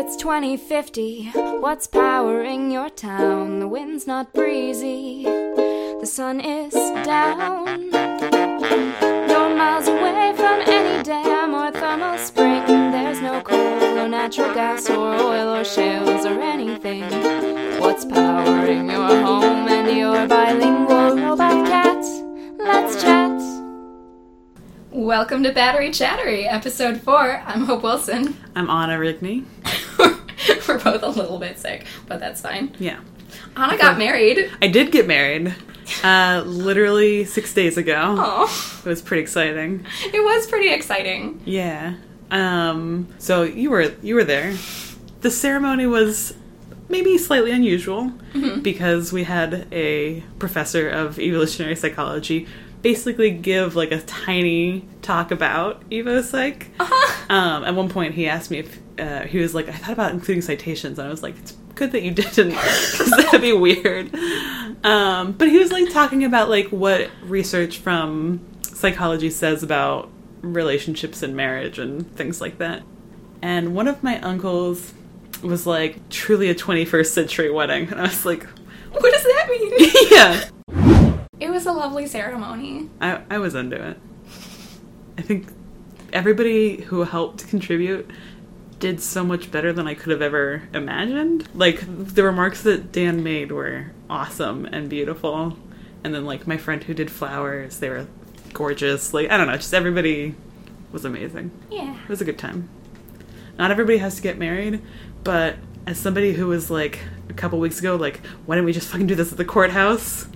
It's 2050, what's powering your town? The wind's not breezy, the sun is down. You're miles away from any dam or thermal spring. There's no coal or natural gas or oil or shales or anything. What's powering your home and your bilingual robot cat? Let's chat. Welcome to Battery Chattery, Episode 4. I'm Hope Wilson. I'm Anna Rigney. We're both a little bit sick, but that's fine. Yeah. Anna got married. I did get married. Literally 6 days ago. Oh. It was pretty exciting. It was pretty exciting. Yeah. So you were there. The ceremony was maybe slightly unusual because we had a professor of evolutionary psychology basically give like a tiny talk about evo-psych. At one point he asked me if he was like, I thought about including citations, and I was like, it's good that you didn't, because that'd be weird. But he was like talking about like what research from psychology says about relationships and marriage and things like that. And one of my uncles was like, truly a 21st century wedding, and I was like, what does that mean? Yeah. It was a lovely ceremony. I was into it. I think everybody who helped contribute did so much better than I could have ever imagined. Like, the remarks that Dan made were awesome and beautiful. And then, like, my friend who did flowers, they were gorgeous. Like, I don't know, just everybody was amazing. Yeah. It was a good time. Not everybody has to get married, but as somebody who was, like, a couple weeks ago, like, why don't we just fucking do this at the courthouse?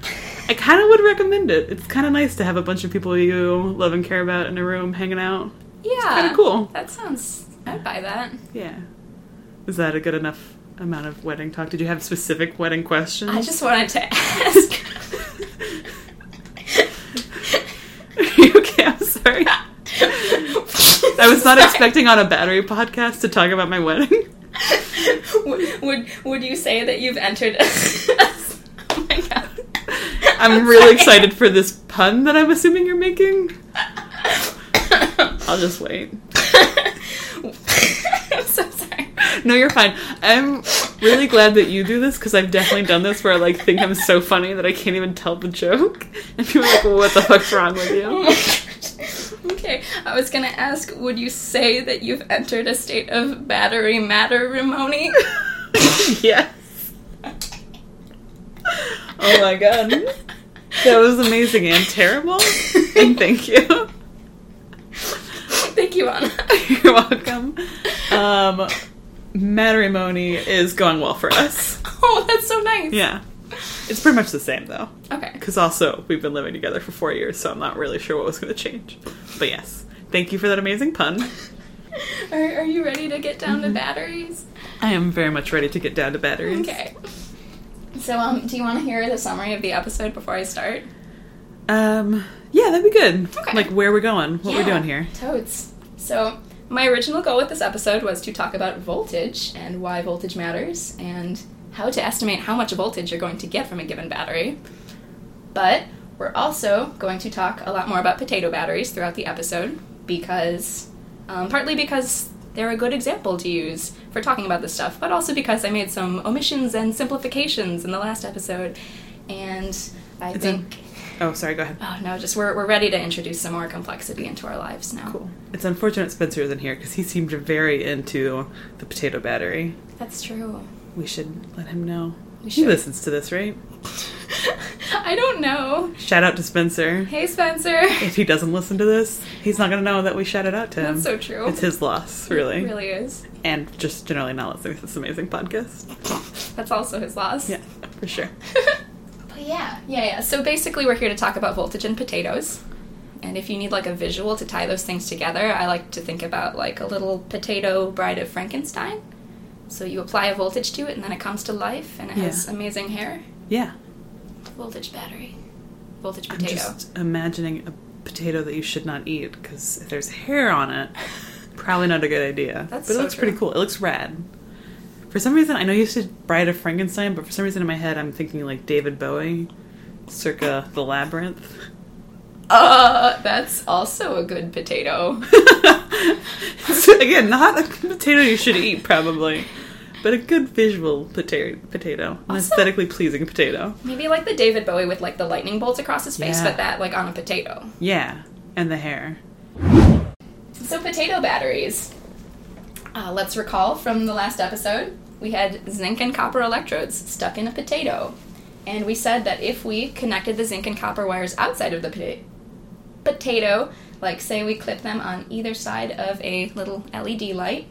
I kind of would recommend it. It's kind of nice to have a bunch of people you love and care about in a room hanging out. Yeah. It's kind of cool. That sounds... I'd buy that. Yeah. Is that a good enough amount of wedding talk? Did you have specific wedding questions? I just wanted to ask. Are you okay? I'm sorry. I was not expecting on a Battery podcast to talk about my wedding. Would you say that you've entered oh my god. I'm really excited for this pun that I'm assuming you're making. I'll just wait. I'm so sorry. No, you're fine. I'm really glad that you do this, because I've definitely done this where I like think I'm so funny that I can't even tell the joke. And people are like, well, what the fuck's wrong with you? Oh my gosh. Okay, I was going to ask, would you say that you've entered a state of battery matter-rimony? Yes. Oh my god. That was amazing and terrible. And thank you. Thank you, Anna. You're welcome. Matrimony is going well for us. Oh, that's so nice. Yeah. It's pretty much the same, though. Okay. Because also, we've been living together for 4 years, so I'm not really sure what was going to change. But yes, thank you for that amazing pun. Are you ready to get down to batteries? I am very much ready to get down to batteries. Okay. So, do you want to hear the summary of the episode before I start? Yeah, that'd be good. Okay. Like, where we're going, what we're doing here. Totes. So, my original goal with this episode was to talk about voltage and why voltage matters and how to estimate how much voltage you're going to get from a given battery. But we're also going to talk a lot more about potato batteries throughout the episode because, partly because they're a good example to use for talking about this stuff, but also because I made some omissions and simplifications in the last episode, and I think... Oh, sorry, go ahead. Oh, no, just we're ready to introduce some more complexity into our lives now. Cool. It's unfortunate Spencer isn't here, because he seemed very into the potato battery. That's true. We should let him know. He listens to this, right? I don't know. Shout out to Spencer. Hey, Spencer. If he doesn't listen to this, he's not going to know that we shouted out to him. That's so true. It's his loss, really. It really is. And just generally not listening to this amazing podcast. That's also his loss. Yeah, for sure. Yeah. So basically we're here to talk about voltage and potatoes. And if you need like a visual to tie those things together, I like to think about like a little potato Bride of Frankenstein. So you apply a voltage to it and then it comes to life and it has amazing hair. Yeah. Voltage battery. Voltage potato. I'm just imagining a potato that you should not eat because if there's hair on it, probably not a good idea. But it looks pretty cool. It looks rad. For some reason, I know you said Bride of Frankenstein, but for some reason in my head I'm thinking like David Bowie, circa The Labyrinth. That's also a good potato. Again, not a potato you should eat, probably. But a good visual potato. An aesthetically pleasing potato. Maybe like the David Bowie with like the lightning bolts across his face, but that like on a potato. Yeah, and the hair. So potato batteries. Let's recall from the last episode, we had zinc and copper electrodes stuck in a potato. And we said that if we connected the zinc and copper wires outside of the potato, like say we clip them on either side of a little LED light,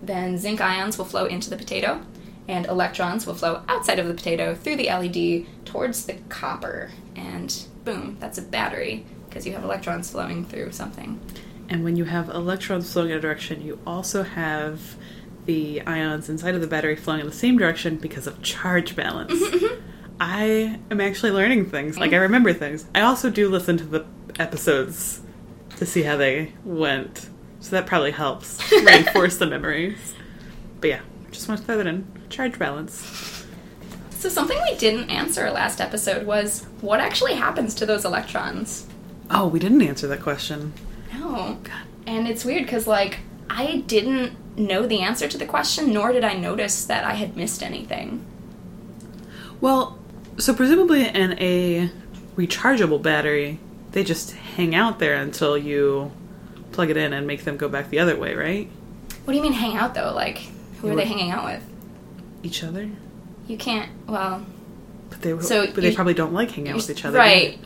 then zinc ions will flow into the potato, and electrons will flow outside of the potato through the LED towards the copper. And boom, that's a battery, because you have electrons flowing through something. And when you have electrons flowing in a direction, you also have the ions inside of the battery flowing in the same direction because of charge balance. I am actually learning things. Like, I remember things. I also do listen to the episodes to see how they went. So that probably helps reinforce the memories. But yeah, just want to throw that in. Charge balance. So something we didn't answer last episode was, what actually happens to those electrons? Oh, we didn't answer that question. No. God. And it's weird because, like, I didn't know the answer to the question, nor did I notice that I had missed anything. Well, so presumably in a rechargeable battery, they just hang out there until you plug it in and make them go back the other way, right? What do you mean hang out, though? Like, who are they hanging out with? Each other? You can't, well... But they probably don't like hanging out with each other. Right.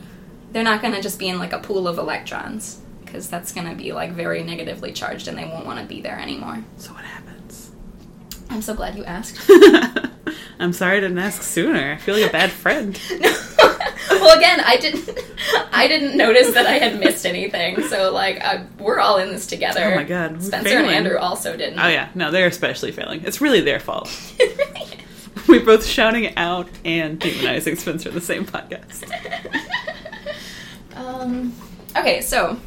They're not going to just be in, like, a pool of electrons, because that's going to be, like, very negatively charged, and they won't want to be there anymore. So what happens? I'm so glad you asked. I'm sorry I didn't ask sooner. I feel like a bad friend. No. Well, again, I didn't notice that I had missed anything. So, like, we're all in this together. Oh, my God. We're Spencer failing. And Andrew also didn't. Oh, yeah. No, they're especially failing. It's really their fault. It really is. We're both shouting out and demonizing Spencer in the same podcast. Okay, so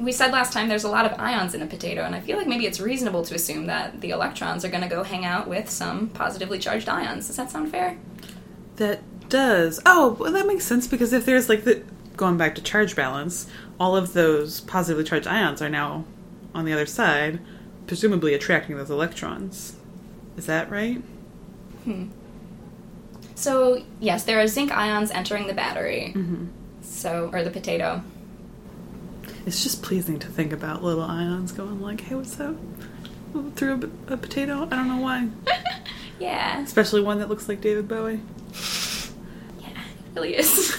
we said last time there's a lot of ions in a potato, and I feel like maybe it's reasonable to assume that the electrons are going to go hang out with some positively charged ions. Does that sound fair? That does. Oh, well, that makes sense, because if there's, like, going back to charge balance, all of those positively charged ions are now on the other side, presumably attracting those electrons. Is that right? So, yes, there are zinc ions entering the battery, or the potato. It's just pleasing to think about little ions going like, hey, what's up? Through a potato? I don't know why. Yeah. Especially one that looks like David Bowie. Yeah, it really is.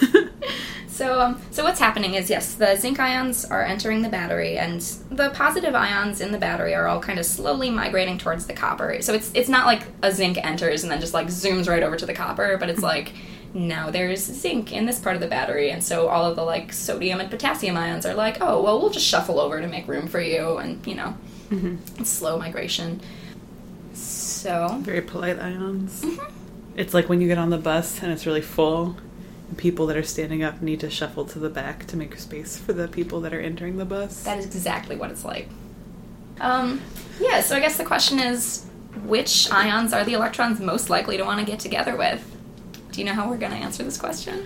So what's happening is, yes, the zinc ions are entering the battery, and the positive ions in the battery are all kind of slowly migrating towards the copper. So it's not like a zinc enters and then just, like, zooms right over to the copper, but it's like... now there's zinc in this part of the battery, and so all of the, like, sodium and potassium ions are like, oh, well, we'll just shuffle over to make room for you, and, you know, it's slow migration. So... very polite ions. It's like when you get on the bus and it's really full, and people that are standing up need to shuffle to the back to make space for the people that are entering the bus. That is exactly what it's like. Yeah, so I guess the question is, which ions are the electrons most likely to want to get together with? Do you know how we're going to answer this question?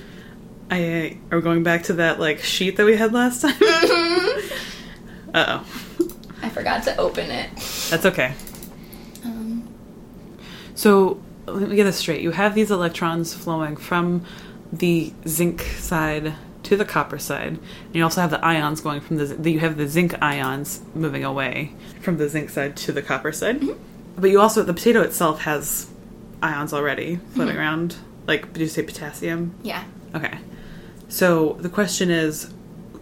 Are we going back to that, like, sheet that we had last time? Uh-oh. I forgot to open it. That's okay. So, let me get this straight. You have these electrons flowing from the zinc side to the copper side. And you also have the ions going from the... you have the zinc ions moving away from the zinc side to the copper side. But you also... the potato itself has ions already floating around... like, did you say potassium? Yeah. Okay. So the question is,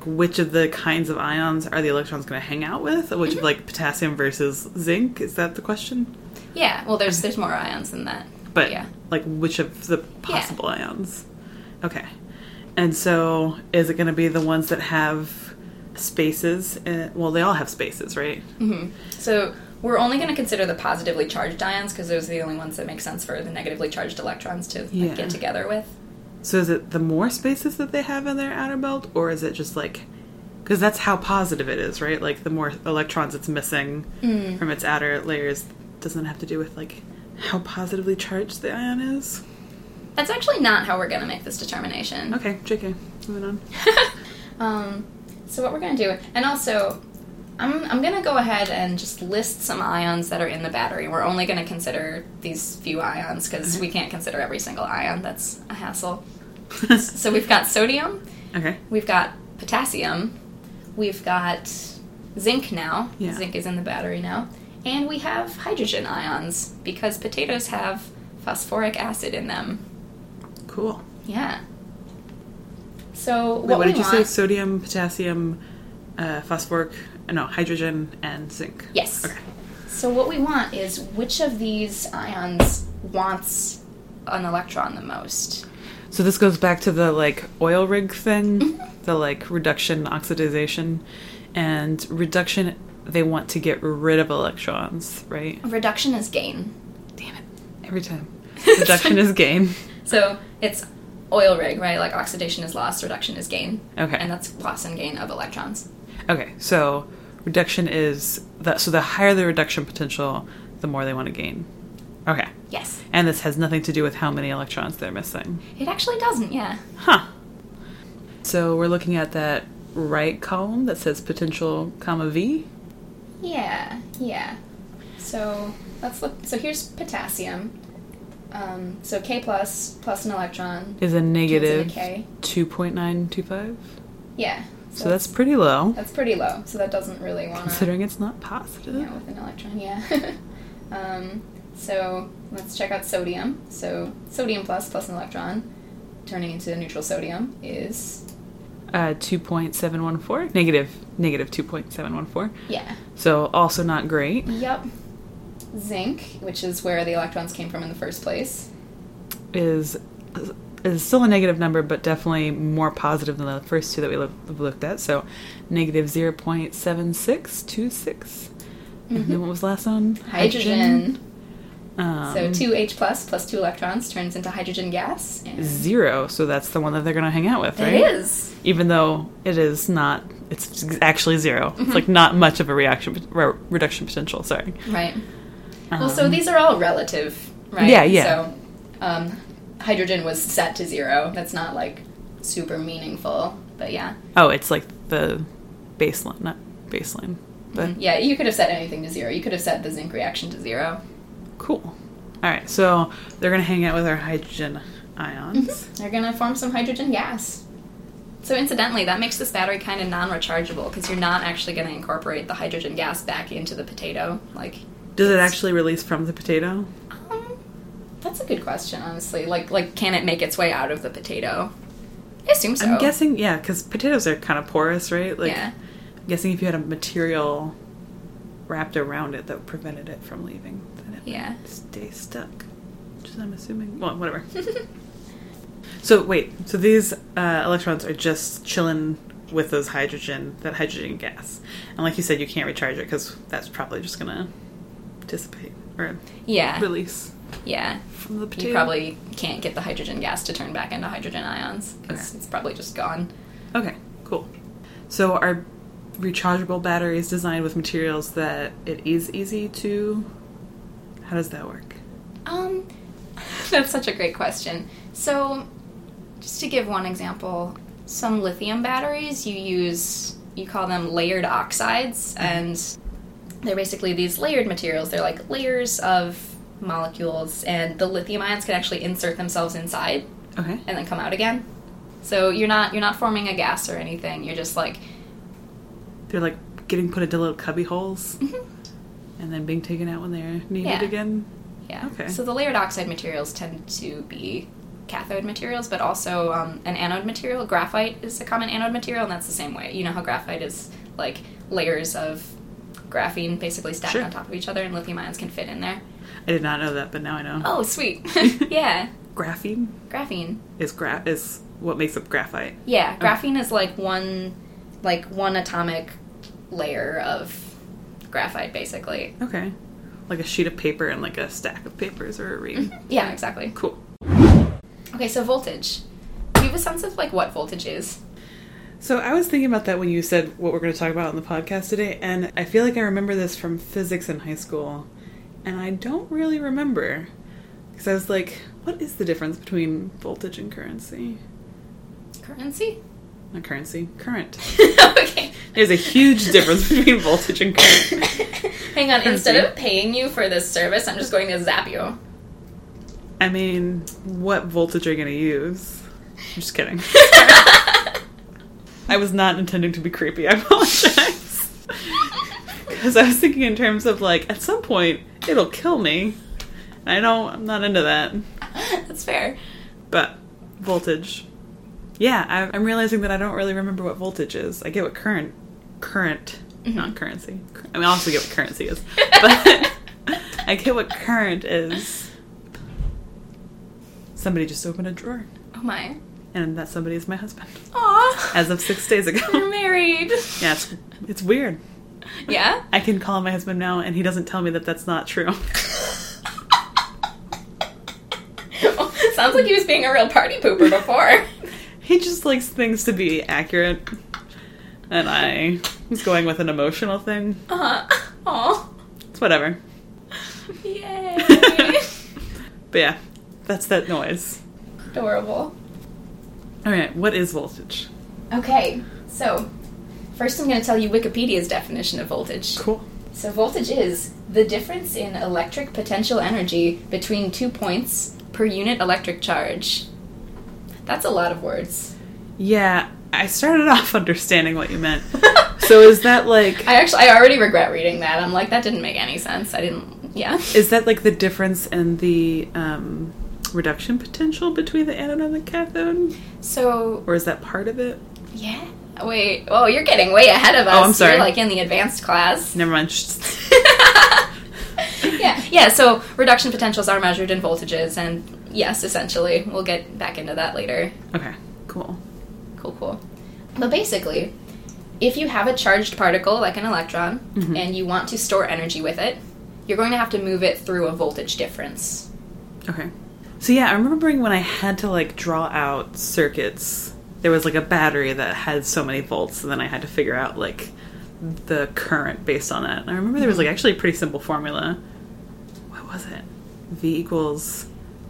which of the kinds of ions are the electrons going to hang out with? Which of, like, potassium versus zinc? Is that the question? Yeah. Well, there's more ions than that. But, yeah. Like, which of the possible ions? Okay. And so is it going to be the ones that have spaces? Well, they all have spaces, right? So... we're only going to consider the positively charged ions because those are the only ones that make sense for the negatively charged electrons to, like, get together with. So is it the more spaces that they have in their outer belt, or is it just like... because that's how positive it is, right? Like, the more electrons it's missing from its outer layers doesn't have to do with, like, how positively charged the ion is? That's actually not how we're going to make this determination. Okay, JK. Moving on. So what we're going to do, and also, I'm going to go ahead and just list some ions that are in the battery. We're only going to consider these few ions because we can't consider every single ion. That's a hassle. So we've got sodium. Okay. We've got potassium. We've got zinc now. Yeah. Zinc is in the battery now. And we have hydrogen ions because potatoes have phosphoric acid in them. Cool. Yeah. So what did you say? Sodium, potassium, phosphoric... No, hydrogen and zinc. Yes. Okay. So what we want is which of these ions wants an electron the most. So this goes back to the, oil rig thing, mm-hmm. the, reduction, oxidization. And reduction, they want to get rid of electrons, right? Reduction is gain. Damn it. Every time. Reduction is gain. So it's oil rig, right? Oxidation is loss, reduction is gain. Okay. And that's loss and gain of electrons. Okay, so reduction is... So the higher the reduction potential, the more they want to gain. Okay. Yes. And this has nothing to do with how many electrons they're missing. It actually doesn't, yeah. Huh. So we're looking at that right column that says potential, V? Yeah. So let's look... So here's potassium. So K plus an electron... Is a negative 2.925? Yeah. So that's pretty low. So that doesn't really want to... Considering it's not positive. Yeah, with an electron, yeah. So let's check out sodium. So sodium plus an electron, turning into neutral sodium, is... 2.714. Negative 2.714. Yeah. So also not great. Yep. Zinc, which is where the electrons came from in the first place, is still a negative number, but definitely more positive than the first two that we looked at. So, negative 0.7626. Mm-hmm. And then what was the last one? Hydrogen. So 2H plus 2 electrons turns into hydrogen gas. And 0, so that's the one that they're going to hang out with, right? It is. Even though it is not, it's actually 0. Mm-hmm. It's not much of a reduction potential, sorry. Right. Well, so these are all relative, right? Yeah. So, hydrogen was set to 0. That's not, super meaningful, but yeah. Oh, it's, the baseline, not baseline. But yeah, you could have set anything to 0. You could have set the zinc reaction to 0. Cool. All right, so they're going to hang out with our hydrogen ions. Mm-hmm. They're going to form some hydrogen gas. So incidentally, that makes this battery kind of non-rechargeable because you're not actually going to incorporate the hydrogen gas back into the potato. Does it actually release from the potato? That's a good question, honestly. Can it make its way out of the potato? I assume so. I'm guessing, yeah, because potatoes are kind of porous, right? Yeah. I'm guessing if you had a material wrapped around it that prevented it from leaving, then it would stay stuck. Which I'm assuming. Well, whatever. So these electrons are just chilling with those hydrogen gas. And like you said, you can't recharge it because that's probably just going to dissipate or release. Yeah, you probably can't get the hydrogen gas to turn back into hydrogen ions because it's probably just gone. Okay, cool. So are rechargeable batteries designed with materials that it is easy to... How does that work? That's such a great question. So just to give one example, some lithium batteries you call them layered oxides, and they're basically these layered materials. They're layers of molecules, and the lithium ions can actually insert themselves inside and then come out again. So you're not forming a gas or anything. You're just they're getting put into little cubby holes mm-hmm. and then being taken out when they're needed again. Yeah. Okay. So the layered oxide materials tend to be cathode materials, but also an anode material. Graphite is a common anode material, and that's the same way. You know how graphite is layers of graphene basically stacked on top of each other, and lithium ions can fit in there. I did not know that, but now I know. Oh, sweet. Yeah. Graphene? Graphene. Is what makes up graphite. Yeah, graphene is one atomic layer of graphite, basically. Okay. Like a sheet of paper and a stack of papers or a ream. Mm-hmm. Yeah, exactly. Cool. Okay, so voltage. Do you have a sense of what voltage is? So I was thinking about that when you said what we're going to talk about on the podcast today, and I feel I remember this from physics in high school. And I don't really remember, because I was what is the difference between voltage and currency? Currency? Not currency. Current. Okay. There's a huge difference between voltage and current. Hang on. Currency. Instead of paying you for this service, I'm just going to zap you. I mean, what voltage are you going to use? I'm just kidding. I was not intending to be creepy. I apologize. Because I was thinking in terms of, like, at some point, it'll kill me. I know I'm not into that. That's fair. But voltage. Yeah, I'm realizing that I don't really remember what voltage is. I get what current, mm-hmm. not currency. I mean, I also get what currency is. But I get what current is. Somebody just opened a drawer. Oh, my. And that somebody is my husband. Aw. As of 6 days ago. You're married. Yeah, it's weird. Yeah? I can call my husband now, and he doesn't tell me that that's not true. Sounds like he was being a real party pooper before. He just likes things to be accurate. And I was going with an emotional thing. Uh-huh. Aw. It's whatever. Yay. But yeah, that's that noise. Adorable. Alright, what is voltage? Okay, so first I'm going to tell you Wikipedia's definition of voltage. Cool. So voltage is the difference in electric potential energy between 2 points per unit electric charge. That's a lot of words. Yeah, I started off understanding what you meant. So is that like... I already regret reading that. I'm like, that didn't make any sense. Yeah. Is that like the difference in the... reduction potential between the anode and the cathode? So... Or is that part of it? Yeah. Wait. Oh, you're getting way ahead of us. Oh, I'm sorry. You're like in the advanced class. Never mind. Yeah, so reduction potentials are measured in voltages, and yes, essentially. We'll get back into that later. Okay. Cool. But basically, if you have a charged particle, like an electron, mm-hmm. and you want to store energy with it, you're going to have to move it through a voltage difference. Okay. So yeah, I'm remembering when I had to, like, draw out circuits, there was, like, a battery that had so many volts, and then I had to figure out, like, the current based on that. And I remember there was, like, actually a pretty simple formula. What was it? V equals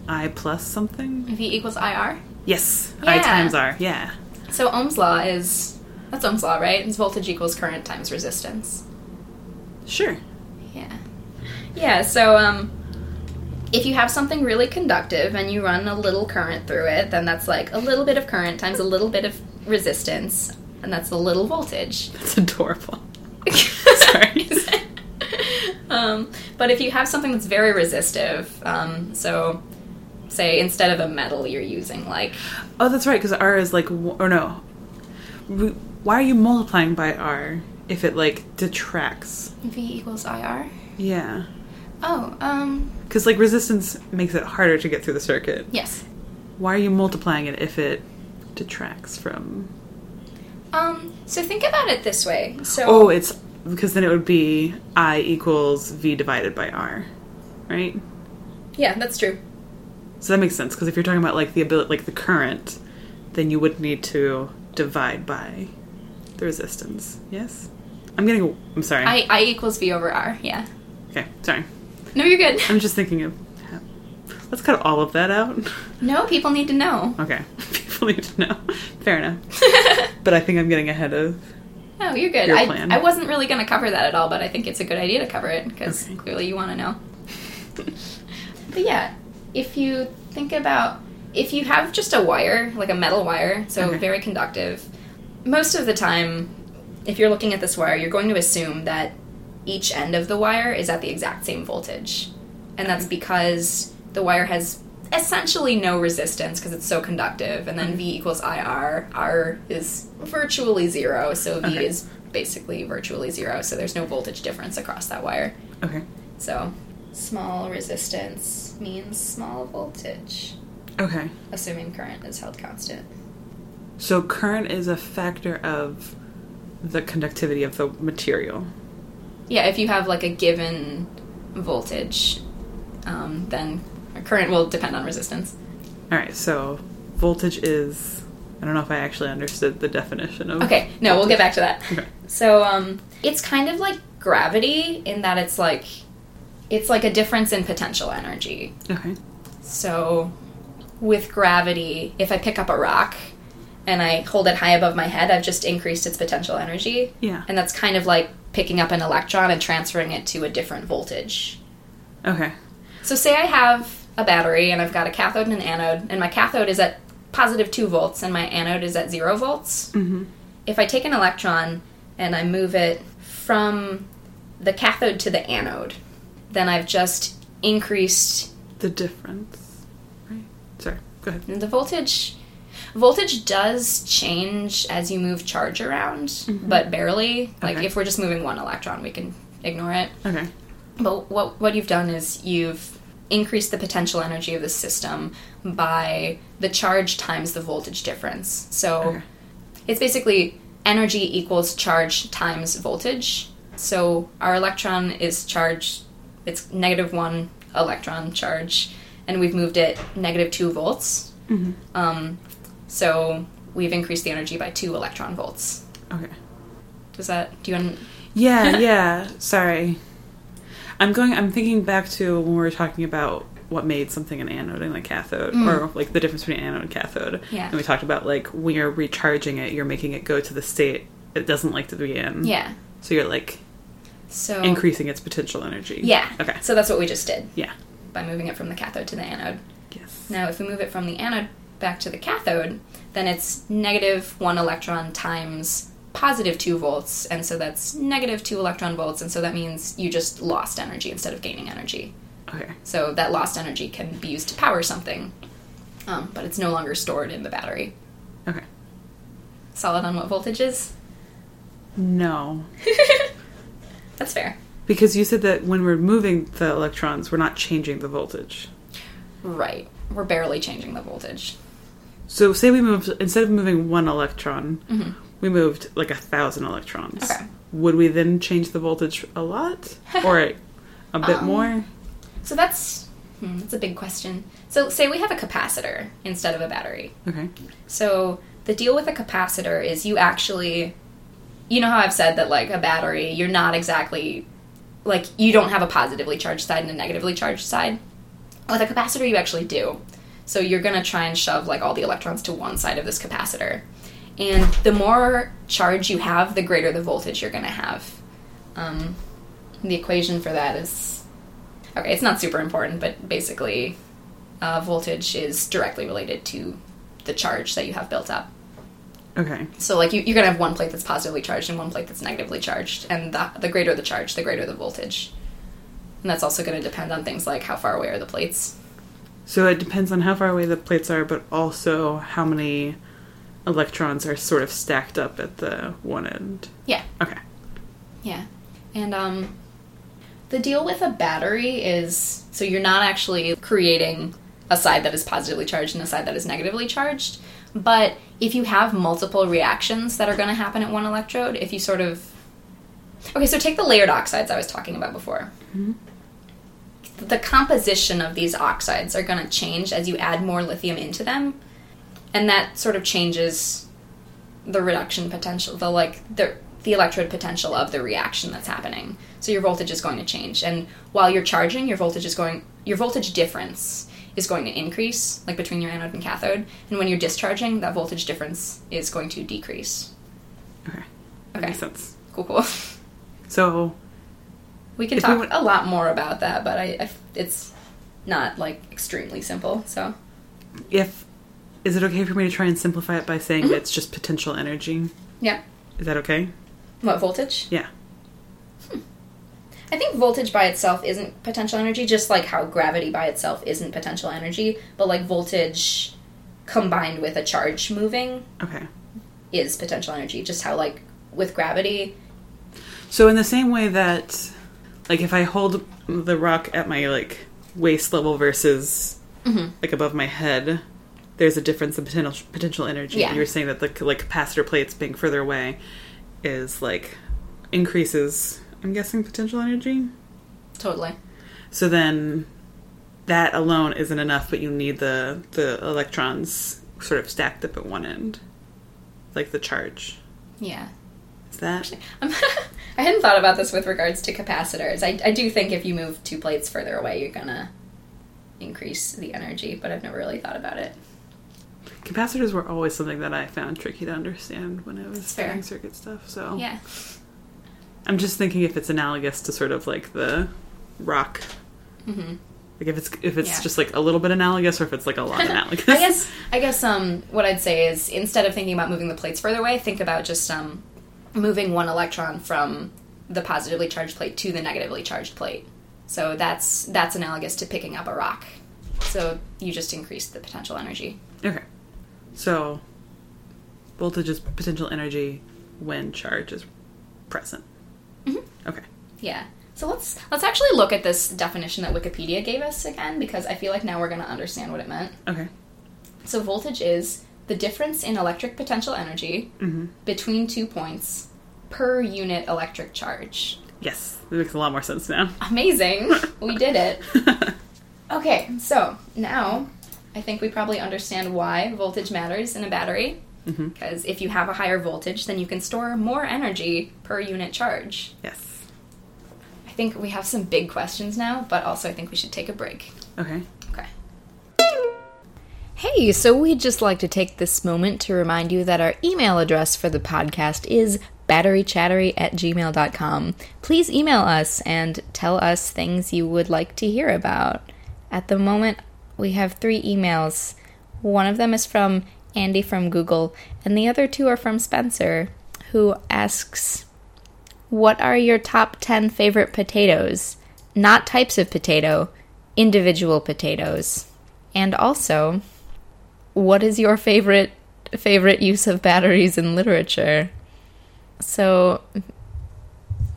I plus something? V equals IR? Yes. Yeah. I times R, yeah. So Ohm's Law is... That's Ohm's Law, right? It's voltage equals current times resistance. Sure. Yeah. Yeah, so, if you have something really conductive and you run a little current through it, then that's like a little bit of current times a little bit of resistance, and that's a little voltage. That's adorable. Sorry. But if you have something that's very resistive, so say instead of a metal you're using like... Oh, that's right, because R is like... Or no. Why are you multiplying by R if it like detracts? V equals IR? Yeah. Oh, because, like, resistance makes it harder to get through the circuit. Yes. Why are you multiplying it if it detracts from... So think about it this way. So... Oh, it's... Because then it would be I equals V divided by R, right? Yeah, that's true. So that makes sense, because if you're talking about, like, the ability, like, the current, then you would need to divide by the resistance, yes? I'm sorry. I equals V over R, yeah. Okay, sorry. No, you're good. I'm just thinking of... Let's cut all of that out. No, people need to know. Okay. People need to know. Fair enough. But I think I'm getting ahead of... No, you're good. Your plan. I wasn't really going to cover that at all, but I think it's a good idea to cover it, because clearly you want to know. But yeah, if you think about... If you have just a wire, like a metal wire, so very conductive, most of the time, if you're looking at this wire, you're going to assume that each end of the wire is at the exact same voltage. And that's because the wire has essentially no resistance because it's so conductive. And then V equals IR. R is virtually zero, so V is basically virtually zero. So there's no voltage difference across that wire. Okay. So small resistance means small voltage. Okay. Assuming current is held constant. So current is a factor of the conductivity of the material. Yeah, if you have, like, a given voltage, then our current will depend on resistance. All right, so voltage is... I don't know if I actually understood the definition of... Okay, no, voltage. We'll get back to that. Okay. So it's kind of like gravity in that it's like a difference in potential energy. Okay. So with gravity, if I pick up a rock and I hold it high above my head, I've just increased its potential energy. Yeah. And that's kind of like picking up an electron and transferring it to a different voltage. Okay. So say I have a battery and I've got a cathode and an anode, and my cathode is at positive 2 volts and my anode is at 0 volts. Mm-hmm. If I take an electron and I move it from the cathode to the anode, then I've just increased... the difference, right? Sorry, go ahead. And the voltage... voltage does change as you move charge around, mm-hmm. but barely. Like, okay. If we're just moving one electron, we can ignore it. Okay. But what you've done is you've increased the potential energy of the system by the charge times the voltage difference. So okay. It's basically energy equals charge times voltage. So our electron is charged, it's -1 electron charge, and we've moved it -2 volts. Mm-hmm. So we've increased the energy by 2 electron volts. Okay. Does that... do you want... Yeah. Sorry. I'm thinking back to when we were talking about what made something an anode and a cathode, or, like, the difference between anode and cathode. Yeah. And we talked about, like, when you're recharging it, you're making it go to the state it doesn't like to be in. Yeah. So you're, like, increasing its potential energy. Yeah. Okay. So that's what we just did. Yeah. By moving it from the cathode to the anode. Yes. Now, if we move it from the anode back to the cathode, then it's -1 electron times positive 2 volts, and so that's -2 electron volts, and so that means you just lost energy instead of gaining energy. Okay. So that lost energy can be used to power something, but it's no longer stored in the battery. Okay. Solid on what voltage is? No. That's fair. Because you said that when we're moving the electrons, we're not changing the voltage. Right. We're barely changing the voltage. So say we moved, instead of moving one electron, mm-hmm. we moved like 1,000 electrons. Okay. Would we then change the voltage a lot? Or a bit more? So that's a big question. So say we have a capacitor instead of a battery. Okay. So the deal with a capacitor is you actually, you know how I've said that like a battery, you're not exactly, like you don't have a positively charged side and a negatively charged side. With a capacitor, you actually do. So you're going to try and shove, like, all the electrons to one side of this capacitor. And the more charge you have, the greater the voltage you're going to have. The equation for that is... okay, it's not super important, but basically voltage is directly related to the charge that you have built up. Okay. So, like, you're going to have one plate that's positively charged and one plate that's negatively charged. And the greater the charge, the greater the voltage. And that's also going to depend on things like how far away are the plates. So it depends on how far away the plates are, but also how many electrons are sort of stacked up at the one end. Yeah. Okay. Yeah. And the deal with a battery is, so you're not actually creating a side that is positively charged and a side that is negatively charged, but if you have multiple reactions that are going to happen at one electrode, if you sort of... okay, so take the layered oxides I was talking about before. Mm-hmm. The composition of these oxides are going to change as you add more lithium into them, and that sort of changes the reduction potential, the electrode potential of the reaction that's happening. So your voltage is going to change, and while you're charging, your voltage difference is going to increase, like between your anode and cathode, and when you're discharging, that voltage difference is going to decrease. Okay. That makes sense. Cool. So... we can talk a lot more about that, but it's not, like, extremely simple, so. Is it okay for me to try and simplify it by saying mm-hmm. that it's just potential energy? Yeah. Is that okay? What, voltage? Yeah. I think voltage by itself isn't potential energy, just like how gravity by itself isn't potential energy, but, like, voltage combined with a charge moving okay. is potential energy, just how, like, with gravity. So in the same way that... like, if I hold the rock at my, like, waist level versus, mm-hmm. like, above my head, there's a difference in potential energy. Yeah. You were saying that the, like, capacitor plates being further away is, like, increases, I'm guessing, potential energy? Totally. So then that alone isn't enough, but you need the electrons sort of stacked up at one end. Like, the charge. Yeah. Is that... actually, I hadn't thought about this with regards to capacitors. I do think if you move two plates further away, you're going to increase the energy, but I've never really thought about it. Capacitors were always something that I found tricky to understand when I was doing circuit stuff. So yeah, I'm just thinking if it's analogous to sort of like the rock. Mm-hmm. Like if it's just like a little bit analogous, or if it's like a lot analogous. I guess what I'd say is, instead of thinking about moving the plates further away, think about just moving one electron from the positively charged plate to the negatively charged plate. So that's analogous to picking up a rock. So you just increase the potential energy. Okay. So voltage is potential energy when charge is present. Mm-hmm. Okay. Yeah. So let's actually look at this definition that Wikipedia gave us again, because I feel like now we're going to understand what it meant. Okay. So voltage is the difference in electric potential energy mm-hmm. between 2 points per unit electric charge. Yes. That makes a lot more sense now. Amazing. We did it. Okay. So now I think we probably understand why voltage matters in a battery. Mm-hmm. Because if you have a higher voltage, then you can store more energy per unit charge. Yes. I think we have some big questions now, but also I think we should take a break. Okay. Hey, so we'd just like to take this moment to remind you that our email address for the podcast is batterychattery@gmail.com. Please email us and tell us things you would like to hear about. At the moment, we have 3 emails. One of them is from Andy from Google, and the other 2 are from Spencer, who asks, what are your top 10 favorite potatoes? Not types of potato, individual potatoes. And also, what is your favorite use of batteries in literature? So,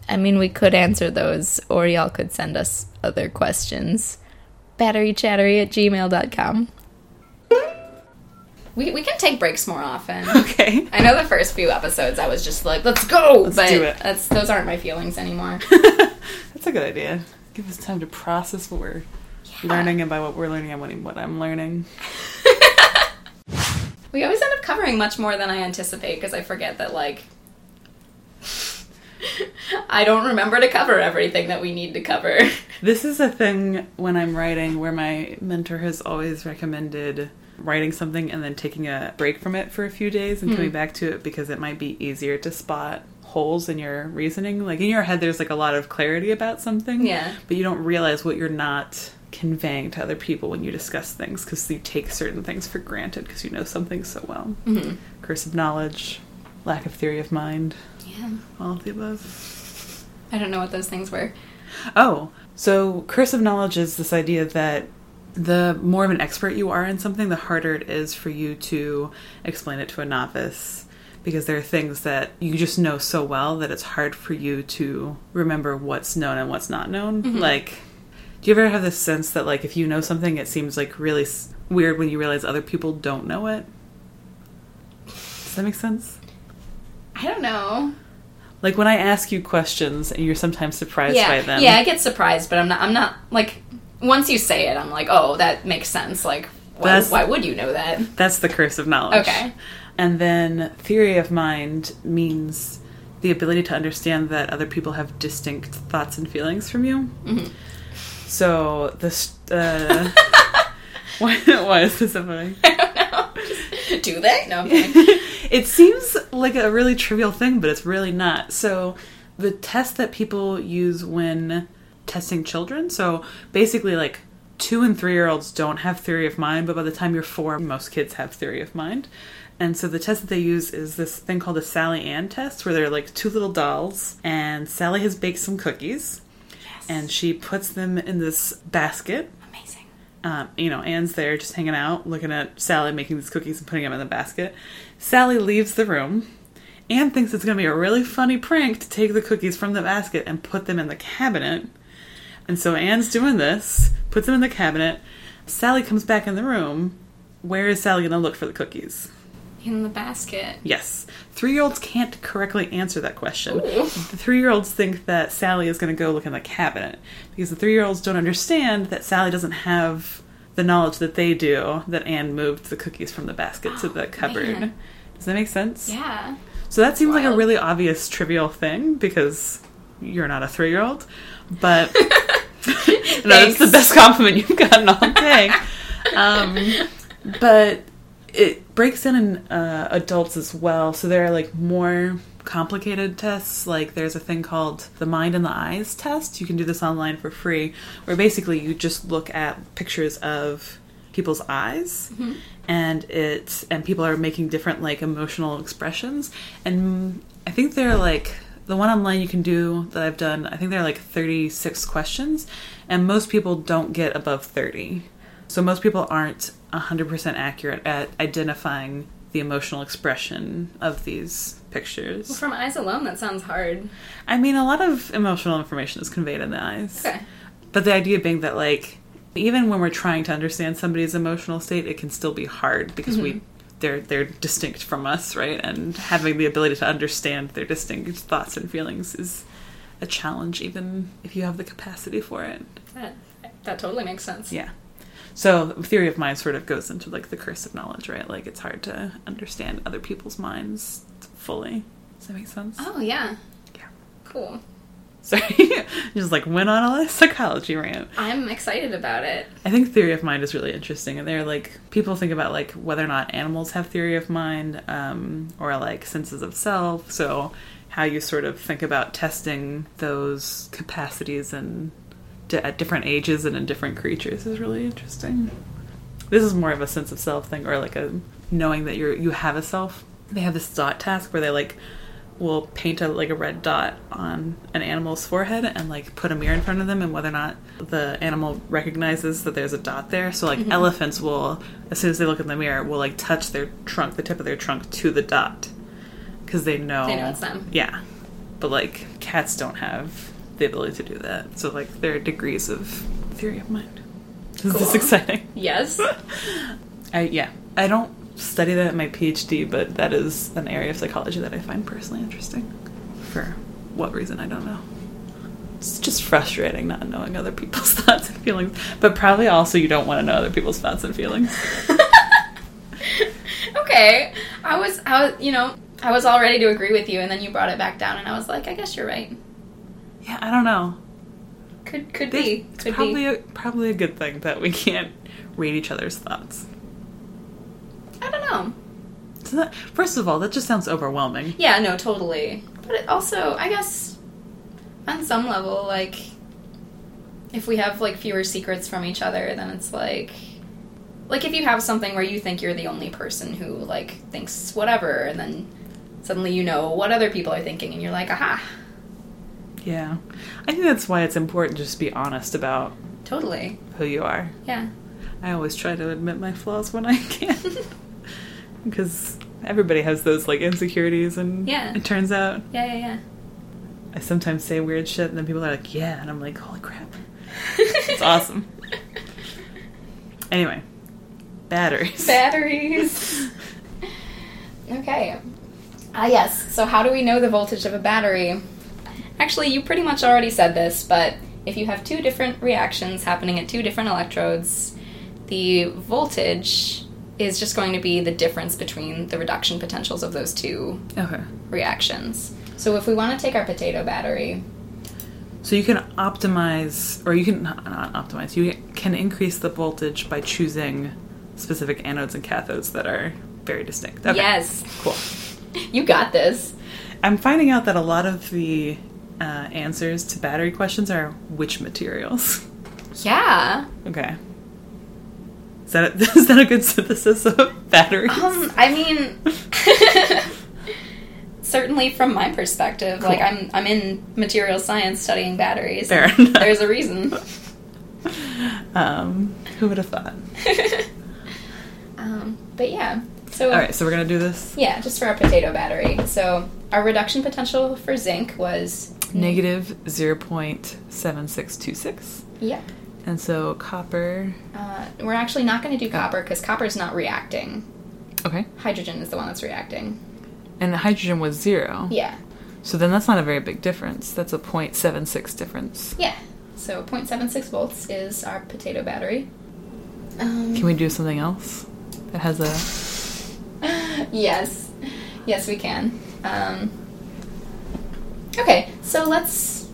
I mean, we could answer those, or y'all could send us other questions. batterychattery@gmail.com. We can take breaks more often. Okay. I know the first few episodes I was just like, let's go! Let's do it. Those aren't my feelings anymore. That's a good idea. Give us time to process what we're learning, and by what we're learning, I mean what I'm learning. We always end up covering much more than I anticipate, because I forget that, like, I don't remember to cover everything that we need to cover. This is a thing when I'm writing where my mentor has always recommended writing something and then taking a break from it for a few days and coming back to it, because it might be easier to spot holes in your reasoning. Like, in your head, there's like a lot of clarity about something, but you don't realize what you're not conveying to other people when you discuss things, because you take certain things for granted because you know something so well. Mm-hmm. Curse of knowledge, lack of theory of mind, all of the above. I don't know what those things were. Oh, so curse of knowledge is this idea that the more of an expert you are in something, the harder it is for you to explain it to a novice, because there are things that you just know so well that it's hard for you to remember what's known and what's not known. Mm-hmm. Like, do you ever have this sense that, like, if you know something, it seems like really weird when you realize other people don't know it? Does that make sense? I don't know. Like, when I ask you questions and you're sometimes surprised by them. Yeah, I get surprised, but I'm not like, once you say it, I'm like, oh, that makes sense. Like, why would you know that? That's the curse of knowledge. Okay. And then theory of mind means the ability to understand that other people have distinct thoughts and feelings from you. Mm-hmm. So this... why is this so funny? I don't know. Just, do they? No, I'm kidding. It seems like a really trivial thing, but it's really not. So the test that people use when testing children, so basically, like, 2 and 3-year-olds don't have theory of mind, but by the time you're 4, most kids have theory of mind. And so the test that they use is this thing called the Sally Ann test, where there are, like, 2 little dolls, and Sally has baked some cookies, and she puts them in this basket. Amazing. Anne's there just hanging out, looking at Sally making these cookies and putting them in the basket. Sally leaves the room. Anne thinks it's going to be a really funny prank to take the cookies from the basket and put them in the cabinet. And so Anne's doing this, puts them in the cabinet. Sally comes back in the room. Where is Sally going to look for the cookies? In the basket. Yes. 3-year-olds can't correctly answer that question. Ooh. The 3-year-olds think that Sally is going to go look in the cabinet, because the 3-year-olds don't understand that Sally doesn't have the knowledge that they do that Anne moved the cookies from the basket to the cupboard. Man. Does that make sense? Yeah. So that seems like a really obvious, trivial thing, because you're not a 3-year-old, but... No, that's the best compliment you've gotten all day. But it breaks down in adults as well. So there are like more complicated tests. Like there's a thing called the mind and the eyes test. You can do this online for free, where basically you just look at pictures of people's eyes, mm-hmm. and people are making different like emotional expressions. And I think they're like, the one online you can do that I've done, I think they're like 36 questions, and most people don't get above 30. So most people aren't 100% accurate at identifying the emotional expression of these pictures. Well, from eyes alone, that sounds hard. I mean, a lot of emotional information is conveyed in the eyes. Okay. But the idea being that, like, even when we're trying to understand somebody's emotional state, it can still be hard because mm-hmm. they're distinct from us, right? And having the ability to understand their distinct thoughts and feelings is a challenge, even if you have the capacity for it. That totally makes sense. Yeah. So the theory of mind sort of goes into, like, the curse of knowledge, right? Like, it's hard to understand other people's minds fully. Does that make sense? Oh, yeah. Yeah. Cool. Sorry. Just, like, went on a psychology rant. I'm excited about it. I think theory of mind is really interesting. And they're, like, people think about, like, whether or not animals have theory of mind or, like, senses of self. So how you sort of think about testing those capacities and at different ages and in different creatures is really interesting. This is more of a sense of self thing, or like a knowing that you have a self. They have this dot task where they like will paint a red dot on an animal's forehead and like put a mirror in front of them, and whether or not the animal recognizes that there's a dot there. So like mm-hmm. elephants will, as soon as they look in the mirror, will like touch their trunk, the tip of their trunk, to the dot because they know it's them. Yeah, but like cats don't have the ability to do that. So, like, there are degrees of theory of mind. Cool. Is this exciting? Yes. I don't study that in my PhD, but that is an area of psychology that I find personally interesting. For what reason, I don't know. It's just frustrating not knowing other people's thoughts and feelings, but probably also you don't want to know other people's thoughts and feelings. Okay. I was all ready to agree with you, and then you brought it back down, and I was like, I guess you're right. Yeah, I don't know. Could be. It's probably a good thing that we can't read each other's thoughts. I don't know. So that, first of all, that just sounds overwhelming. Yeah, no, totally. But it also, I guess, on some level, like, if we have, like, fewer secrets from each other, then it's like, if you have something where you think you're the only person who, like, thinks whatever, and then suddenly you know what other people are thinking, and you're like, aha. Yeah. I think that's why it's important just to be honest about totally who you are. Yeah. I always try to admit my flaws when I can. Because everybody has those, like, insecurities, and yeah. It turns out. Yeah. I sometimes say weird shit, and then people are like, yeah, and I'm like, holy crap. It's awesome. Anyway. Batteries. Okay. Yes. So how do we know the voltage of a battery? Actually, you pretty much already said this, but if you have two different reactions happening at two different electrodes, the voltage is just going to be the difference between the reduction potentials of those two reactions. So if we want to take our potato battery... So you can optimize, or you can not optimize, you can increase the voltage by choosing specific anodes and cathodes that are very distinct. Okay. Yes. Cool. You got this. I'm finding out that a lot of the... answers to battery questions are which materials. Yeah. Okay. Is that a good synthesis of batteries? I mean, certainly from my perspective, cool. Like I'm in material science studying batteries. Fair enough. There's a reason. Who would have thought? But yeah. So, all right, so we're gonna do this. Yeah, just for our potato battery. So our reduction potential for zinc was negative 0.7626. Yep. And so copper. We're actually not going to do copper because copper is not reacting. Okay. Hydrogen is the one that's reacting. And the hydrogen was 0. Yeah. So then that's not a very big difference. That's a 0.76 difference. Yeah. So 0.76 volts is our potato battery. Can we do something else that has a? Yes. Yes, we can. Okay, so let's,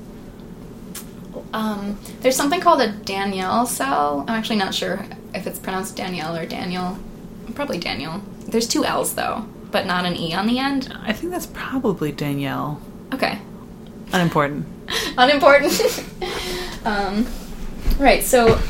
there's something called a Daniell cell. I'm actually not sure if it's pronounced Danielle or Daniel. Probably Daniel. There's two L's, though, but not an E on the end. I think that's probably Danielle. Okay. Unimportant. Unimportant. Right, so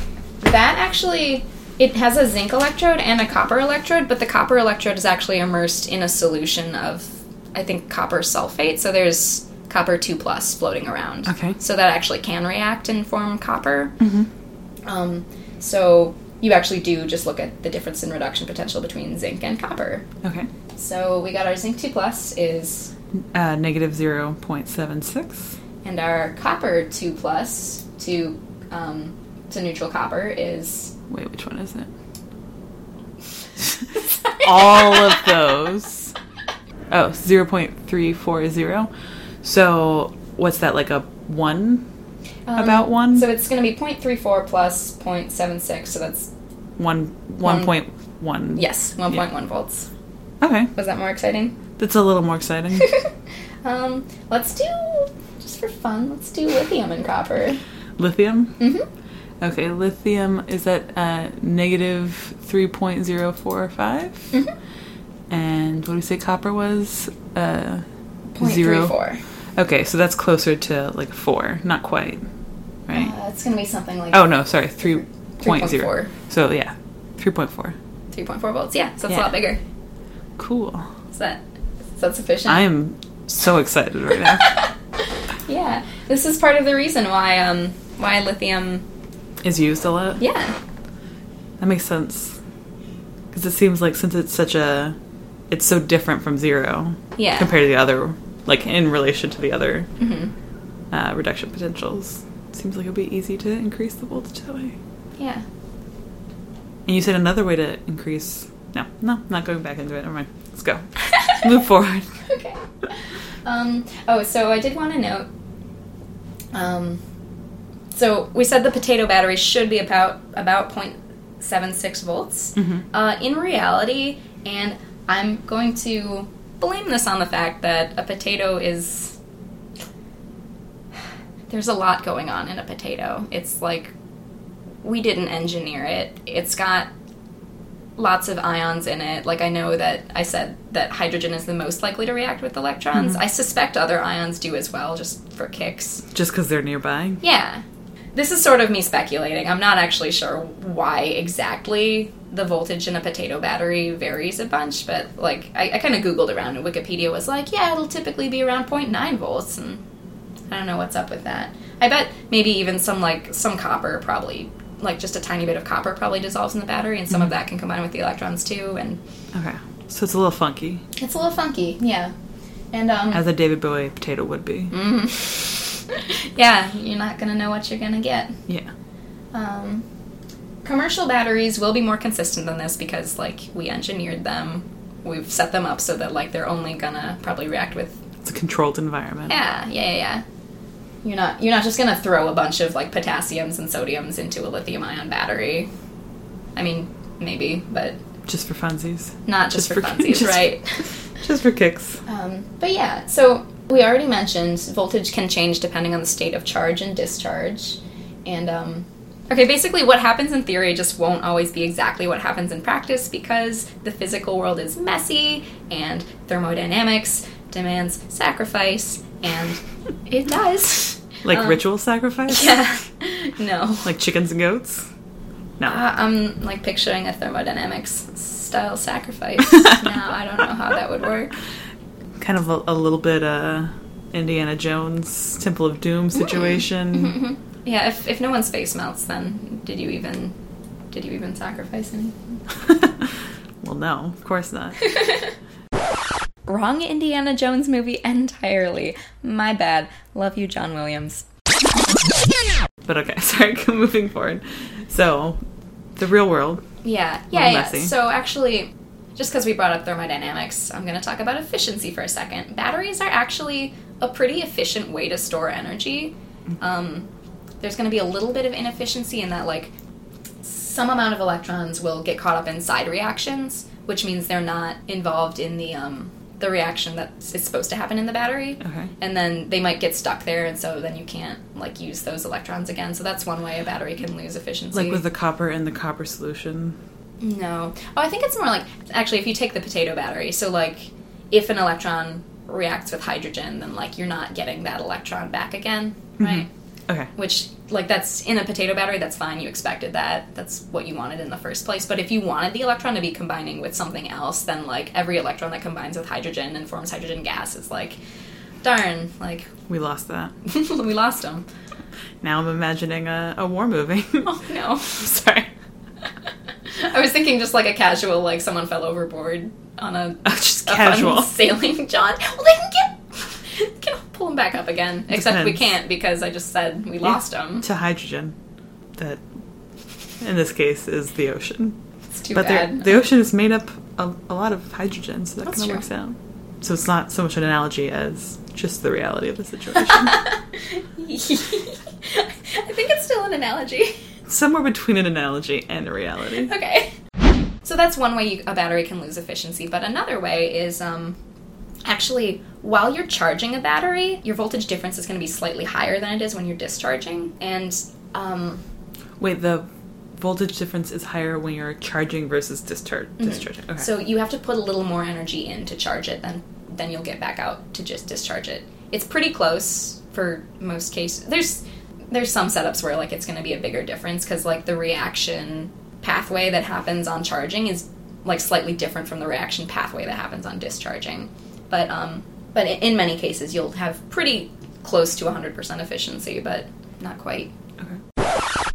that actually... It has a zinc electrode and a copper electrode, but the copper electrode is actually immersed in a solution of, I think, copper sulfate. So there's copper 2+ floating around. Okay. So that actually can react and form copper. Mm-hmm. So you actually do just look at the difference in reduction potential between zinc and copper. Okay. So we got our zinc 2+ is... negative 0.76. And our copper 2+ to neutral copper is... Wait, which one is it? All of those. Oh, 0.340. So what's that, like a 1? About 1? So it's going to be 0.34 plus 0.76, so that's... 1.1. Yes, 1.1 volts. Okay. Was that more exciting? That's a little more exciting. Let's do, just for fun, let's do lithium and copper. Lithium? Mm-hmm. Okay, lithium is at negative 3.045. Mm-hmm. And what did we say copper was? 0.34. Okay, so that's closer to like 4. Not quite, right? It's going to be something like... Oh, no, sorry, 3.0. So, yeah, 3.4. 3.4 volts, yeah, so it's a lot bigger. Cool. Is that sufficient? I am so excited right now. Yeah, this is part of the reason why lithium... Is used a lot? Yeah. That makes sense. Because it seems like since it's such a... It's so different from zero. Yeah. Compared to the other... Like, in relation to the other reduction potentials. Seems like it would be easy to increase the voltage that way. Yeah. And you said another way to increase... No, not going back into it. Never mind. Let's go. Move forward. Okay. So I did want to note... So we said the potato battery should be about 0.76 volts. Mm-hmm. In reality, and I'm going to blame this on the fact that a potato is... There's a lot going on in a potato. It's like, we didn't engineer it. It's got lots of ions in it. Like, I know that I said that hydrogen is the most likely to react with electrons. Mm-hmm. I suspect other ions do as well, just for kicks. Just because they're nearby? Yeah. This is sort of me speculating. I'm not actually sure why exactly the voltage in a potato battery varies a bunch, but, like, I kind of Googled around, and Wikipedia was like, yeah, it'll typically be around 0.9 volts, and I don't know what's up with that. I bet maybe even some copper probably, like, just a tiny bit of copper probably dissolves in the battery, and some of that can combine with the electrons, too, and... Okay. So it's a little funky. It's a little funky, yeah. And, as a David Bowie potato would be. Mm-hmm. Yeah, you're not going to know what you're going to get. Yeah. Commercial batteries will be more consistent than this because, like, we engineered them. We've set them up so that, like, they're only going to probably react with... It's a controlled environment. Yeah. You're not just going to throw a bunch of, like, potassiums and sodiums into a lithium-ion battery. I mean, maybe, but... Just for funsies. Not just for funsies, right? Just for kicks. But, yeah, so... We already mentioned voltage can change depending on the state of charge and discharge. And, basically what happens in theory just won't always be exactly what happens in practice because the physical world is messy and thermodynamics demands sacrifice, and it does. Like ritual sacrifice? Yeah. No. Like chickens and goats? No. I'm, like, picturing a thermodynamics style sacrifice. Now I don't know how that would work. Kind of a little bit Indiana Jones, Temple of Doom situation. Mm-hmm, mm-hmm. Yeah, if no one's face melts, then did you even sacrifice anything? Well, no, of course not. Wrong Indiana Jones movie entirely. My bad. Love you, John Williams. But okay, sorry, moving forward. So, the real world. Yeah. Messy. So actually... Just because we brought up thermodynamics, I'm going to talk about efficiency for a second. Batteries are actually a pretty efficient way to store energy. There's going to be a little bit of inefficiency in that, like, some amount of electrons will get caught up in side reactions, which means they're not involved in the reaction that is supposed to happen in the battery. Okay. And then they might get stuck there, and so then you can't, like, use those electrons again. So that's one way a battery can lose efficiency. Like with the copper in the copper solution. No. Oh, I think it's more like, actually, if you take the potato battery, so, like, if an electron reacts with hydrogen, then, like, you're not getting that electron back again, right? Mm-hmm. Okay. Which, like, that's in a potato battery, that's fine. You expected that. That's what you wanted in the first place. But if you wanted the electron to be combining with something else, then, like, every electron that combines with hydrogen and forms hydrogen gas is, like, darn, like... We lost that. We lost them. Now I'm imagining a war movie. Oh, no. Sorry. I was thinking just like a casual, like someone fell overboard on a casual fun sailing jaunt. Well, they can pull them back up again. Depends. Except we can't because I just said we lost them. To hydrogen. That, in this case, is the ocean. It's too bad. But the ocean is made up of a lot of hydrogen, so that kind of works out. So it's not so much an analogy as just the reality of the situation. I think it's still an analogy. Somewhere between an analogy and a reality. Okay. So that's one way a battery can lose efficiency, but another way is actually while you're charging a battery, your voltage difference is going to be slightly higher than it is when you're discharging. And wait, the voltage difference is higher when you're charging versus discharging. Okay. So you have to put a little more energy in to charge it than you'll get back out to just discharge it. It's pretty close for most cases. There's some setups where, like, it's going to be a bigger difference because, like, the reaction pathway that happens on charging is, like, slightly different from the reaction pathway that happens on discharging. But in many cases, you'll have pretty close to 100% efficiency, but not quite. Okay.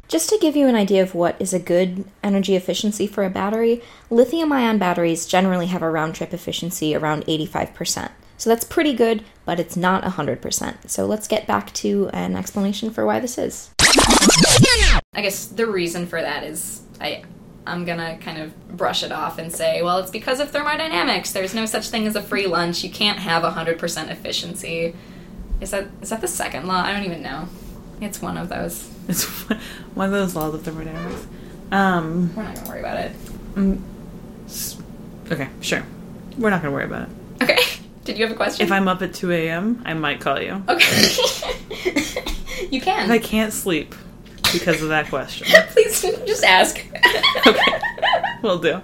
Just to give you an idea of what is a good energy efficiency for a battery, lithium-ion batteries generally have a round-trip efficiency around 85%. So that's pretty good, but it's not 100%. So let's get back to an explanation for why this is. I guess the reason for that is I'm going to kind of brush it off and say, well, it's because of thermodynamics. There's no such thing as a free lunch. You can't have 100% efficiency. Is that the second law? I don't even know. It's one of those. It's one of those laws of thermodynamics. We're not going to worry about it. Okay, sure. We're not going to worry about it. Okay. Did you have a question? If I'm up at 2 a.m., I might call you. Okay. You can. If I can't sleep because of that question. Please, just ask. Okay. Will do.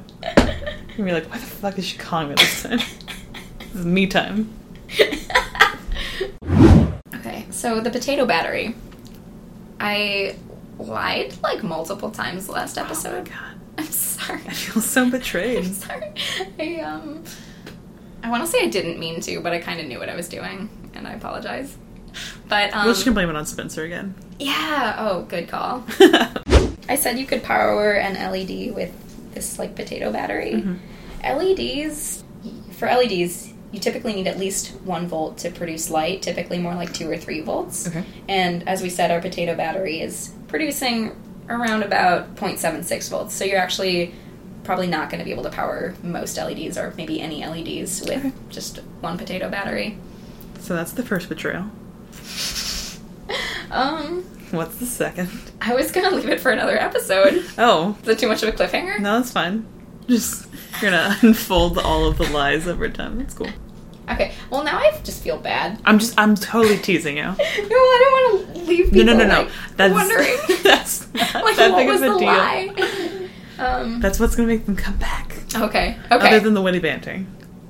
You'll be like, why the fuck is she calling me this time? This is me time. Okay, so the potato battery. I lied, like, multiple times last episode. Oh, my God. I'm sorry. I feel so betrayed. I'm sorry. I want to say I didn't mean to, but I kind of knew what I was doing, and I apologize. But we're just going to blame it on Spencer again. Yeah. Oh, good call. I said you could power an LED with this, like, potato battery. Mm-hmm. For LEDs, you typically need at least 1 volt to produce light, typically more like 2 or 3 volts. Okay. And as we said, our potato battery is producing around about 0.76 volts. So you're actually probably not going to be able to power most LEDs or maybe any LEDs with just one potato battery. So that's the first betrayal. What's the second? I was going to leave it for another episode. Oh. Is that too much of a cliffhanger? No, that's fine. Just, you're going to unfold all of the lies over time. That's cool. Okay. Well, now I just feel bad. I'm totally teasing you. No, I don't want to leave people wondering. That's not like, that big of a deal. What was the lie? That's what's going to make them come back. Okay. Other than the witty banter.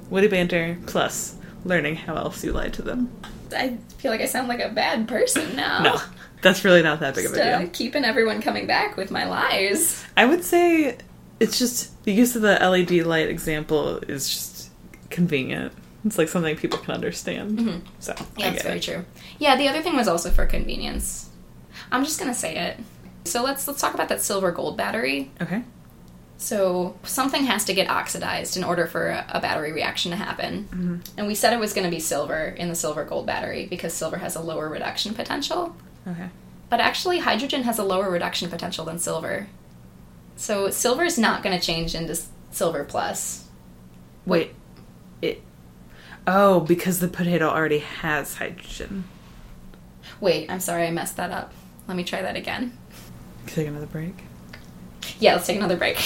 Witty banter plus learning how else you lied to them. I feel like I sound like a bad person now. No. That's really not that big of a deal. Keeping everyone coming back with my lies. I would say it's just the use of the LED light example is just convenient. It's like something people can understand. Mm-hmm. So, yeah, that's very true. Yeah, the other thing was also for convenience. I'm just going to say it. So let's talk about that silver-gold battery. Okay. So something has to get oxidized in order for a battery reaction to happen. Mm-hmm. And we said it was going to be silver in the silver-gold battery because silver has a lower reduction potential. Okay. But actually, hydrogen has a lower reduction potential than silver. So silver is not going to change into silver plus. Wait. Oh, because the potato already has hydrogen. Wait, I'm sorry, I messed that up. Let me try that again. Take another break? Yeah, let's take another break.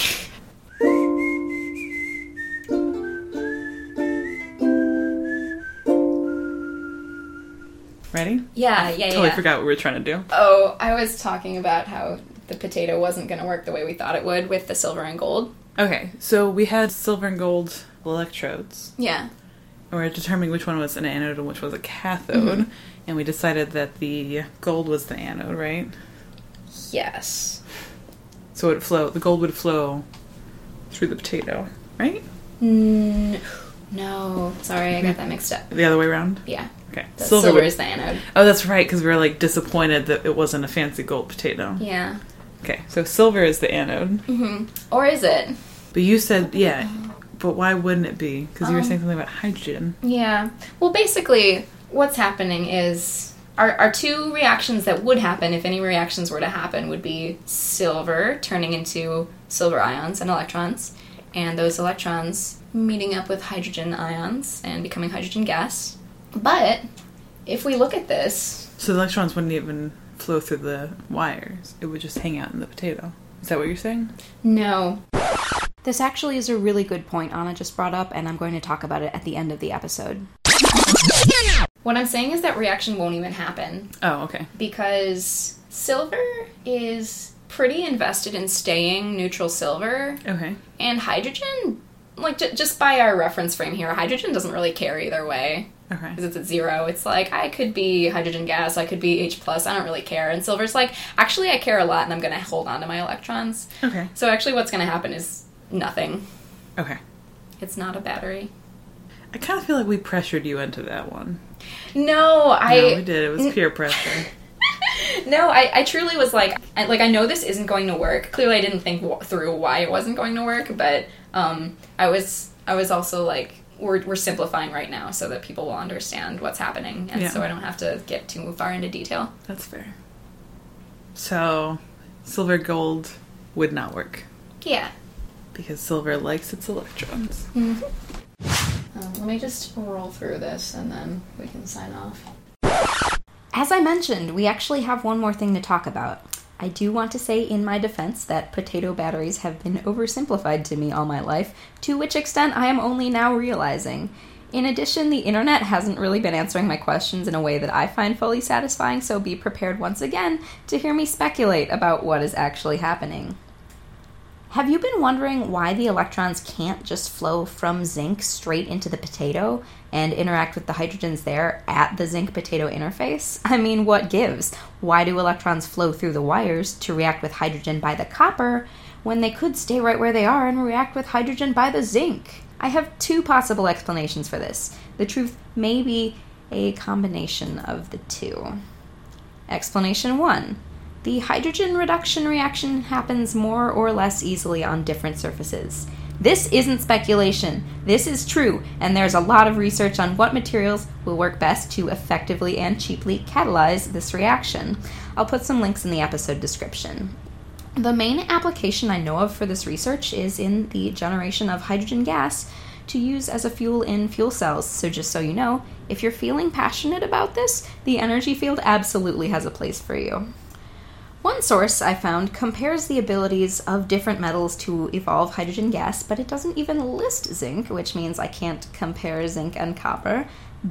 Ready? Yeah. Totally forgot what we were trying to do. Oh, I was talking about how the potato wasn't going to work the way we thought it would with the silver and gold. Okay, so we had silver and gold electrodes. Yeah. And we were determining which one was an anode and which was a cathode. Mm-hmm. And we decided that the gold was the anode, right? Yes. So the gold would flow through the potato, right? No. Sorry, I got that mixed up. The other way around? Yeah. Okay. Silver is the anode. Oh, that's right, because we were, disappointed that it wasn't a fancy gold potato. Yeah. Okay, so silver is the anode. Mm-hmm. Or is it? But you said, yeah, but why wouldn't it be? Because you were saying something about hydrogen. Yeah. Well, basically, what's happening is our two reactions that would happen, if any reactions were to happen, would be silver turning into silver ions and electrons, and those electrons meeting up with hydrogen ions and becoming hydrogen gas. But if we look at this... So the electrons wouldn't even flow through the wires. It would just hang out in the potato. Is that what you're saying? No. This actually is a really good point Anna just brought up, and I'm going to talk about it at the end of the episode. What I'm saying is that reaction won't even happen. Oh, okay. Because silver is pretty invested in staying neutral silver. Okay. And hydrogen, just by our reference frame here, hydrogen doesn't really care either way. Okay. Because it's at zero. It's like, I could be hydrogen gas, I could be H+, I don't really care. And silver's like, actually I care a lot and I'm going to hold on to my electrons. Okay. So actually what's going to happen is nothing. Okay. It's not a battery. I kind of feel like we pressured you into that one. No, we did. It was peer pressure. No, I truly was I know this isn't going to work. Clearly I didn't think through why it wasn't going to work, but I was also we're simplifying right now so that people will understand what's happening, and so I don't have to get too far into detail. That's fair. So, silver gold would not work. Yeah. Because silver likes its electrons. Mm-hmm. Let me just roll through this, and then we can sign off. As I mentioned, we actually have one more thing to talk about. I do want to say in my defense that potato batteries have been oversimplified to me all my life, to which extent I am only now realizing. In addition, the internet hasn't really been answering my questions in a way that I find fully satisfying, so be prepared once again to hear me speculate about what is actually happening. Have you been wondering why the electrons can't just flow from zinc straight into the potato and interact with the hydrogens there at the zinc-potato interface? I mean, what gives? Why do electrons flow through the wires to react with hydrogen by the copper when they could stay right where they are and react with hydrogen by the zinc? I have two possible explanations for this. The truth may be a combination of the two. Explanation 1. The hydrogen reduction reaction happens more or less easily on different surfaces. This isn't speculation. This is true, and there's a lot of research on what materials will work best to effectively and cheaply catalyze this reaction. I'll put some links in the episode description. The main application I know of for this research is in the generation of hydrogen gas to use as a fuel in fuel cells. So just so you know, if you're feeling passionate about this, the energy field absolutely has a place for you. One source I found compares the abilities of different metals to evolve hydrogen gas, but it doesn't even list zinc, which means I can't compare zinc and copper.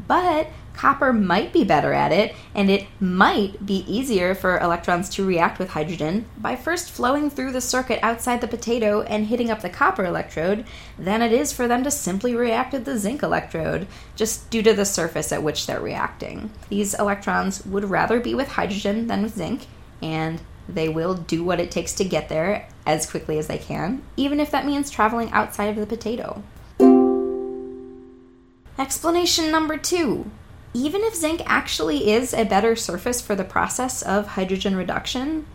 But copper might be better at it, and it might be easier for electrons to react with hydrogen by first flowing through the circuit outside the potato and hitting up the copper electrode than it is for them to simply react at the zinc electrode, just due to the surface at which they're reacting. These electrons would rather be with hydrogen than with zinc, and they will do what it takes to get there as quickly as they can, even if that means traveling outside of the potato. Explanation number 2. Even if zinc actually is a better surface for the process of hydrogen reduction,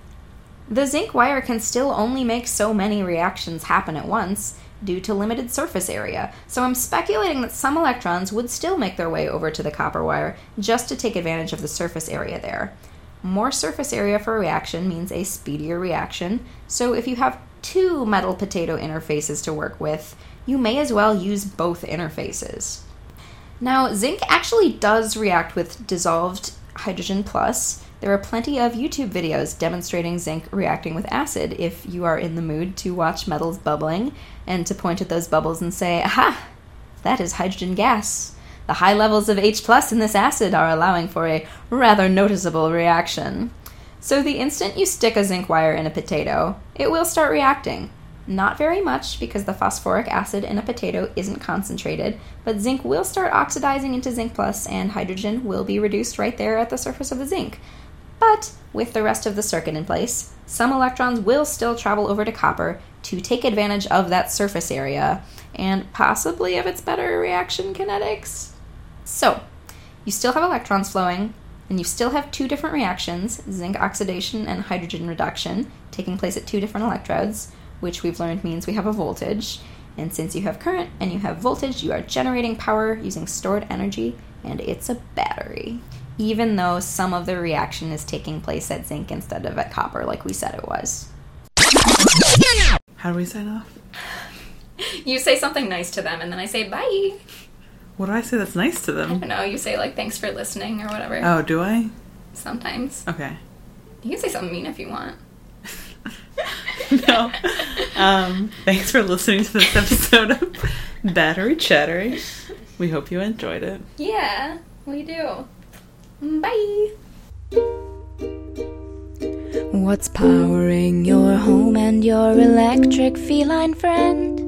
the zinc wire can still only make so many reactions happen at once due to limited surface area, so I'm speculating that some electrons would still make their way over to the copper wire just to take advantage of the surface area there. More surface area for a reaction means a speedier reaction, so if you have two metal-potato interfaces to work with, you may as well use both interfaces. Now, zinc actually does react with dissolved hydrogen plus. There are plenty of YouTube videos demonstrating zinc reacting with acid if you are in the mood to watch metals bubbling and to point at those bubbles and say, aha, that is hydrogen gas. The high levels of H+ in this acid are allowing for a rather noticeable reaction. So the instant you stick a zinc wire in a potato, it will start reacting. Not very much, because the phosphoric acid in a potato isn't concentrated, but zinc will start oxidizing into zinc plus, and hydrogen will be reduced right there at the surface of the zinc. But with the rest of the circuit in place, some electrons will still travel over to copper to take advantage of that surface area, and possibly of its better reaction kinetics. So, you still have electrons flowing, and you still have two different reactions, zinc oxidation and hydrogen reduction, taking place at two different electrodes, which we've learned means we have a voltage. And since you have current and you have voltage, you are generating power using stored energy, and it's a battery, even though some of the reaction is taking place at zinc instead of at copper, like we said it was. How do we sign off? You say something nice to them, and then I say bye. What do I say that's nice to them? I don't know. You say, like, thanks for listening or whatever. Oh, do I? Sometimes. Okay. You can say something mean if you want. No. Thanks for listening to this episode of Battery Chattery. We hope you enjoyed it. Yeah, we do. Bye. What's powering your home and your electric feline friend?